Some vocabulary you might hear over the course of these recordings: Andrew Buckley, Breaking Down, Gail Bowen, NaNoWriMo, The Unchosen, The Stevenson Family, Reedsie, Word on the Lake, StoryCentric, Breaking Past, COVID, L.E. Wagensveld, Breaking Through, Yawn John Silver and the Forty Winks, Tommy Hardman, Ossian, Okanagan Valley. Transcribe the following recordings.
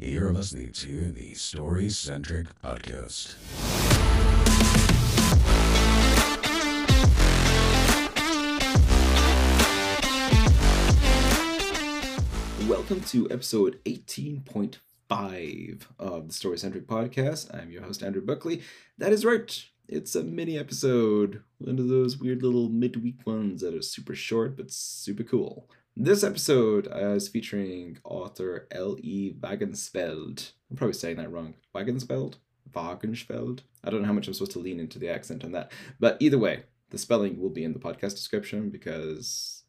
You're listening to the StoryCentric podcast. Welcome to episode 18.5 of the StoryCentric podcast. I'm your host, Andrew Buckley. That is right. It's a mini episode, one of those weird little midweek ones that are super short but super cool. This episode is featuring author L.E. Wagensveld. I'm probably saying that wrong. Wagensveld? I don't know how much I'm supposed to lean into the accent on that. But either way, the spelling will be in the podcast description because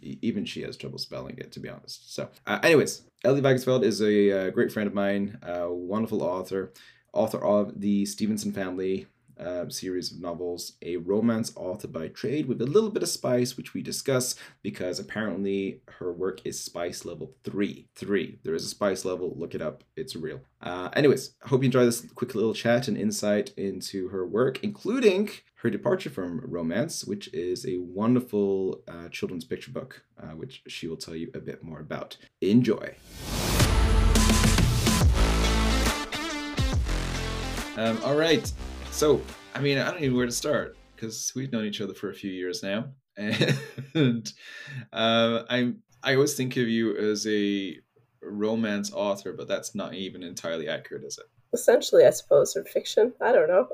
even she has trouble spelling it, to be honest. So anyways, L.E. Wagensveld is a great friend of mine, a wonderful author of The Stevenson Family, series of novels, a romance author by trade with a little bit of spice, which we discuss because apparently her work is spice level 3. There is a spice level. Look it up. It's real. Anyways, I hope you enjoy this quick little chat and insight into her work, including her departure from romance, which is a wonderful children's picture book, which she will tell you a bit more about. Enjoy. All right. So, I mean, I don't even know where to start because we've known each other for a few years now, and I always think of you as a romance author, but that's not even entirely accurate, is it? Essentially, I suppose, or fiction. I don't know.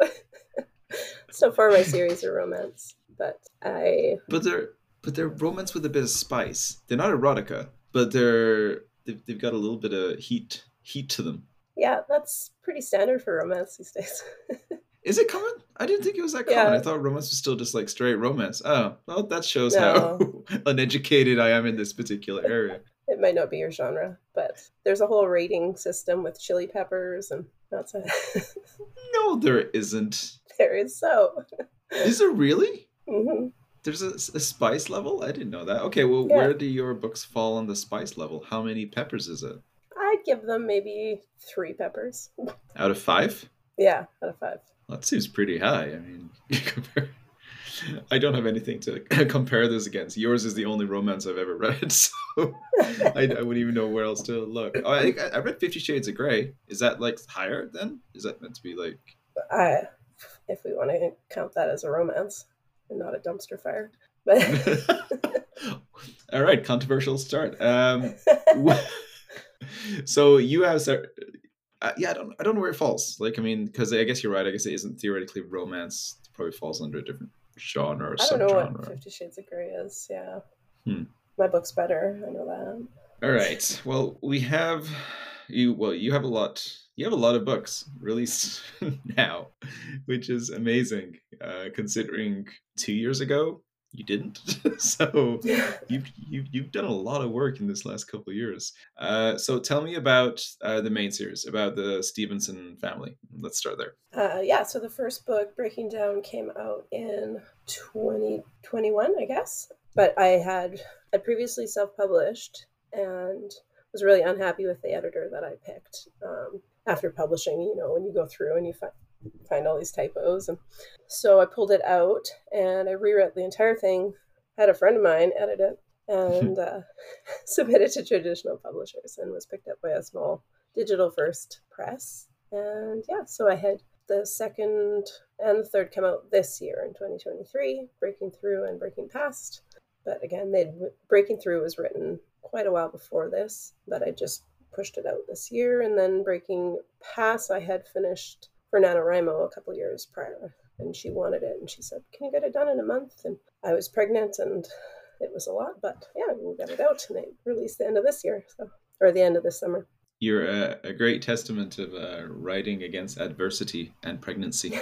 So far, my series are romance, but they're romance with a bit of spice. They're not erotica, but they've got a little bit of heat to them. Yeah, that's pretty standard for romance these days. Is it common? I didn't think it was that common. Yeah. I thought romance was still just like straight romance. Oh, well, that shows how uneducated I am in this particular area. It might not be your genre, but there's a whole rating system with chili peppers and that's it. No, there isn't. There is so. Is there really? Mm-hmm. There's a spice level? I didn't know that. Okay, well, yeah. Where do your books fall on the spice level? How many peppers is it? I'd give them maybe 3 peppers. Out of 5? Yeah, out of 5. That seems pretty high. I mean, I don't have anything to compare this against. Yours is the only romance I've ever read, so I wouldn't even know where else to look. Oh, I think I read 50 Shades of Grey. Is that like higher then? Is that meant to be like? If we want to count that as a romance and not a dumpster fire, but all right, controversial start. So you have. Yeah, I don't know where it falls. Like, I mean, because I guess you're right. I guess it isn't theoretically romance. It probably falls under a different genre or subgenre. I don't know what 50 Shades of Grey is, yeah. My book's better, I know that. All right. Well, you have a lot of books released now, which is amazing, considering 2 years ago you didn't. So you've done a lot of work in this last couple of years. So tell me about the main series, about the Stevenson family. Let's start there. So the first book, Breaking Down, came out in 2021, I guess. But I previously self-published and was really unhappy with the editor that I picked after publishing. You know, when you go through and you find all these typos, and so I pulled it out and I rewrote the entire thing, had a friend of mine edit it, and submitted to traditional publishers and was picked up by a small digital first press. And yeah, so I had the second and the third come out this year in 2023, Breaking Through and Breaking Past. But again, Breaking Through was written quite a while before this, but I just pushed it out this year. And then Breaking Past I had finished for NaNoWriMo a couple years prior, and she wanted it and she said, can you get it done in a month? And I was pregnant and it was a lot, but yeah, we got it out and it released the end of this year, or the end of this summer. You're a great testament of writing against adversity and pregnancy.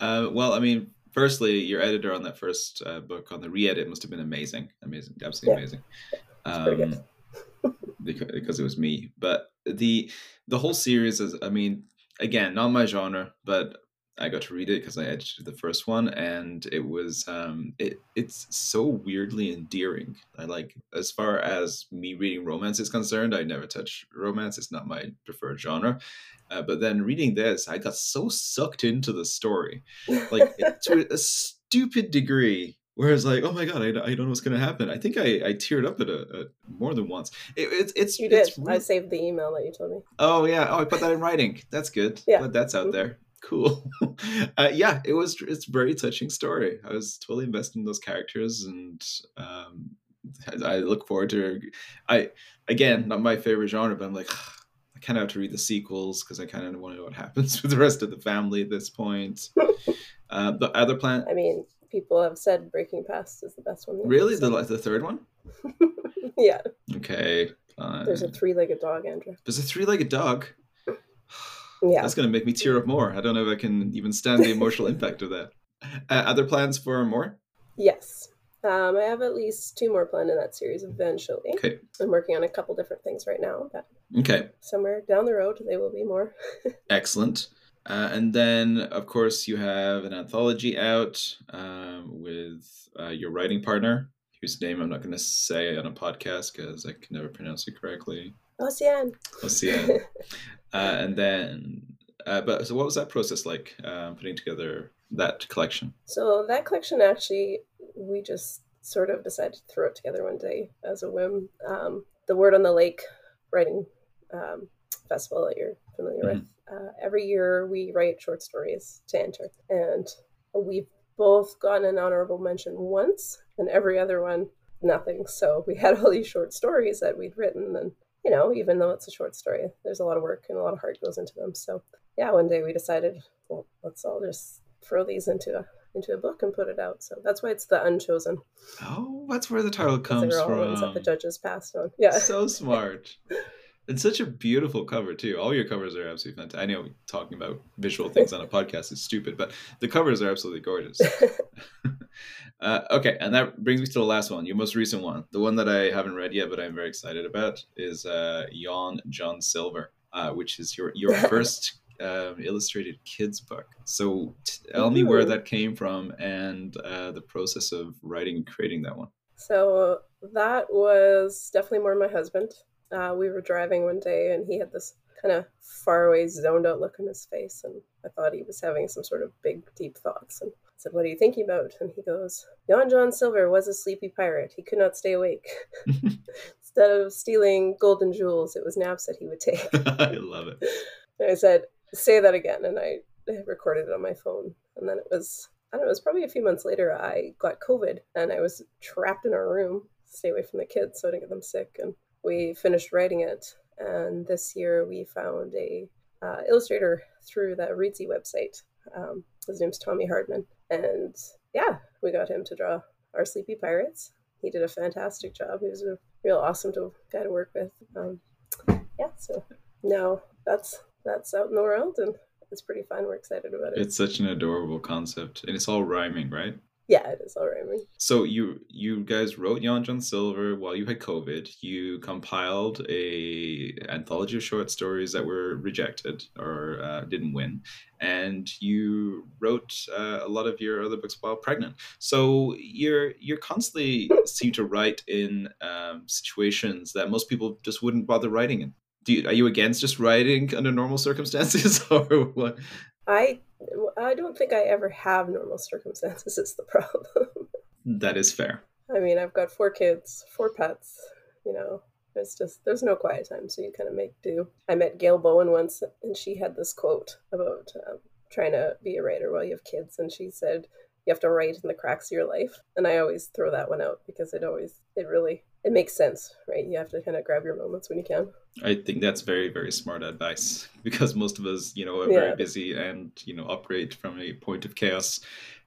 Well, I mean, firstly, your editor on that first book, on the re-edit, must have been amazing, absolutely amazing. It's pretty good. because it was me, but the whole series is, I mean, again, not my genre, but I got to read it because I edited the first one, and it was it's so weirdly endearing. I like, as far as me reading romance is concerned, I never touch romance; it's not my preferred genre. But then reading this, I got so sucked into the story, like to a stupid degree Whereas like, oh my God, I don't know what's going to happen. I think I teared up at a more than once. It's you did. It's really... I saved the email that you told me. Oh yeah. Oh, I put that in writing. That's good. Yeah. Glad that's out there. Cool. Yeah, it's a very touching story. I was totally invested in those characters, and I look forward to. Again, not my favorite genre, but I'm like, I kind of have to read the sequels because I kind of want to know what happens with the rest of the family at this point. The other planet. I mean, people have said Breaking Past is the best one. Really, the third one? Yeah. Okay. There's a three-legged dog, Andrew. There's a three-legged dog. Yeah. That's going to make me tear up more. I don't know if I can even stand the emotional impact of that. Other plans for more? Yes. I have at least 2 more planned in that series eventually. Okay. I'm working on a couple different things right now. But okay. Somewhere down the road, there will be more. Excellent. And then, of course, you have an anthology out with your writing partner, whose name I'm not going to say on a podcast because I can never pronounce it correctly. Ossian. And then, so what was that process like, putting together that collection? So that collection, actually, we just sort of decided to throw it together one day as a whim. The Word on the Lake writing festival that you're familiar with. Every year we write short stories to enter. And we've both gotten an honorable mention once, and every other one, nothing. So we had all these short stories that we'd written, and you know, even though it's a short story, there's a lot of work and a lot of heart goes into them. So yeah, one day we decided, well, let's all just throw these into a book and put it out. So that's why it's The Unchosen. Oh, that's where the title comes from. All the ones that the judges passed on. Yeah. So smart. It's such a beautiful cover too. All your covers are absolutely fantastic. I know talking about visual things on a podcast is stupid, but the covers are absolutely gorgeous. Okay, and that brings me to the last one, your most recent one. The one that I haven't read yet, but I'm very excited about is Yawn John Silver, which is your first illustrated kids book. So tell me where that came from and the process of writing and creating that one. So that was definitely more my husband. We were driving one day and he had this kind of faraway zoned out look on his face. And I thought he was having some sort of big, deep thoughts. And I said, what are you thinking about? And he goes, Yawn John Silver was a sleepy pirate. He could not stay awake. Instead of stealing golden jewels, it was naps that he would take. I love it. And I said, say that again. And I recorded it on my phone. And then it was probably a few months later, I got COVID and I was trapped in our room, stay away from the kids so I didn't get them sick. And we finished writing it, and this year we found a illustrator through the Reedsie website. His name's Tommy Hardman, and yeah, we got him to draw our sleepy pirates. He did a fantastic job. He was a real awesome guy to work with. Yeah, so now that's out in the world, and it's pretty fun. We're excited about it. It's such an adorable concept, and it's all rhyming, right? Yeah, it is all rhyming. So you guys wrote Yawn John Silver while you had COVID. You compiled a anthology of short stories that were rejected or didn't win, and you wrote a lot of your other books while pregnant. So you're constantly seem to write in situations that most people just wouldn't bother writing in. Are you against just writing under normal circumstances, or what? I don't think I ever have normal circumstances is the problem. That is fair. I mean, I've got 4 kids, 4 pets, you know, there's no quiet time. So you kind of make do. I met Gail Bowen once and she had this quote about trying to be a writer while you have kids. And she said, you have to write in the cracks of your life. And I always throw that one out because it makes sense, right? You have to kind of grab your moments when you can. I think that's very, very smart advice because most of us, you know, are very busy and, you know, operate from a point of chaos.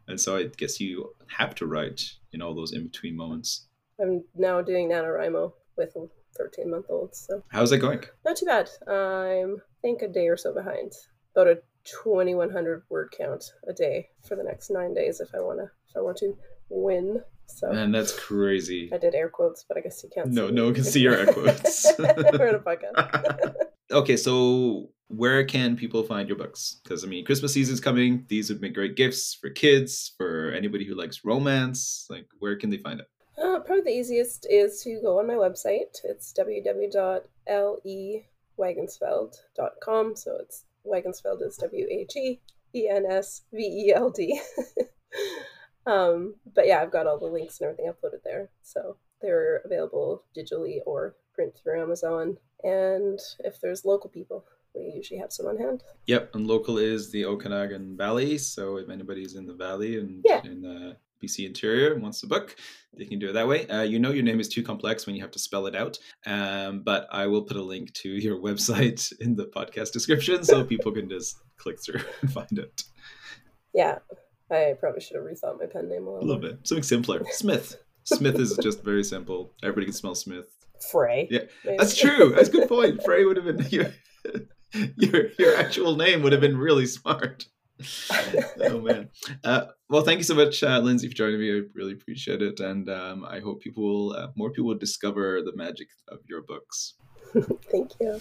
And so I guess you have to write in all those in-between moments. I'm now doing NaNoWriMo with 13-month-olds. So how's it going? Not too bad. I'm, I think, a day or so behind. About a 2,100 word count a day for the next 9 days if I want to win. So man, that's crazy. I did air quotes, but I guess you can't. No one can see your air quotes. We're in a podcast. Okay, so where can people find your books? Because I mean, Christmas season's coming. These would make great gifts for kids, for anybody who likes romance. Like, where can they find it? Probably the easiest is to go on my website. It's www.lewagensveld.com. So it's Wagensveld is WAGENSVELD. But yeah, I've got all the links and everything uploaded there. So they're available digitally or print through Amazon. And if there's local people, we usually have some on hand. Yep. And local is the Okanagan Valley. So if anybody's in the valley and in the BC interior and wants the book, they can do it that way. Your name is too complex when you have to spell it out. But I will put a link to your website in the podcast description so people can just click through and find it. Yeah. I probably should have rethought my pen name a little bit. Something simpler. Smith. Smith is just very simple. Everybody can smell Smith. Frey. Yeah, maybe. That's true. That's a good point. Frey would have been your actual name would have been really smart. Oh man. Well, thank you so much, Lindsay, for joining me. I really appreciate it, and I hope more people will discover the magic of your books. Thank you.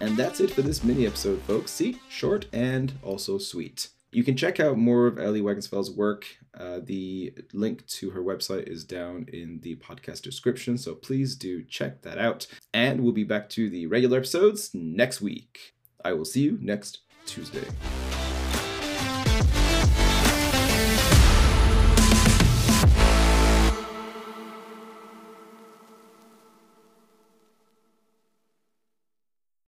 And that's it for this mini episode, folks. See, short and also sweet. You can check out more of L.E. Wagensveld's work. The link to her website is down in the podcast description, so please do check that out. And we'll be back to the regular episodes next week. I will see you next Tuesday.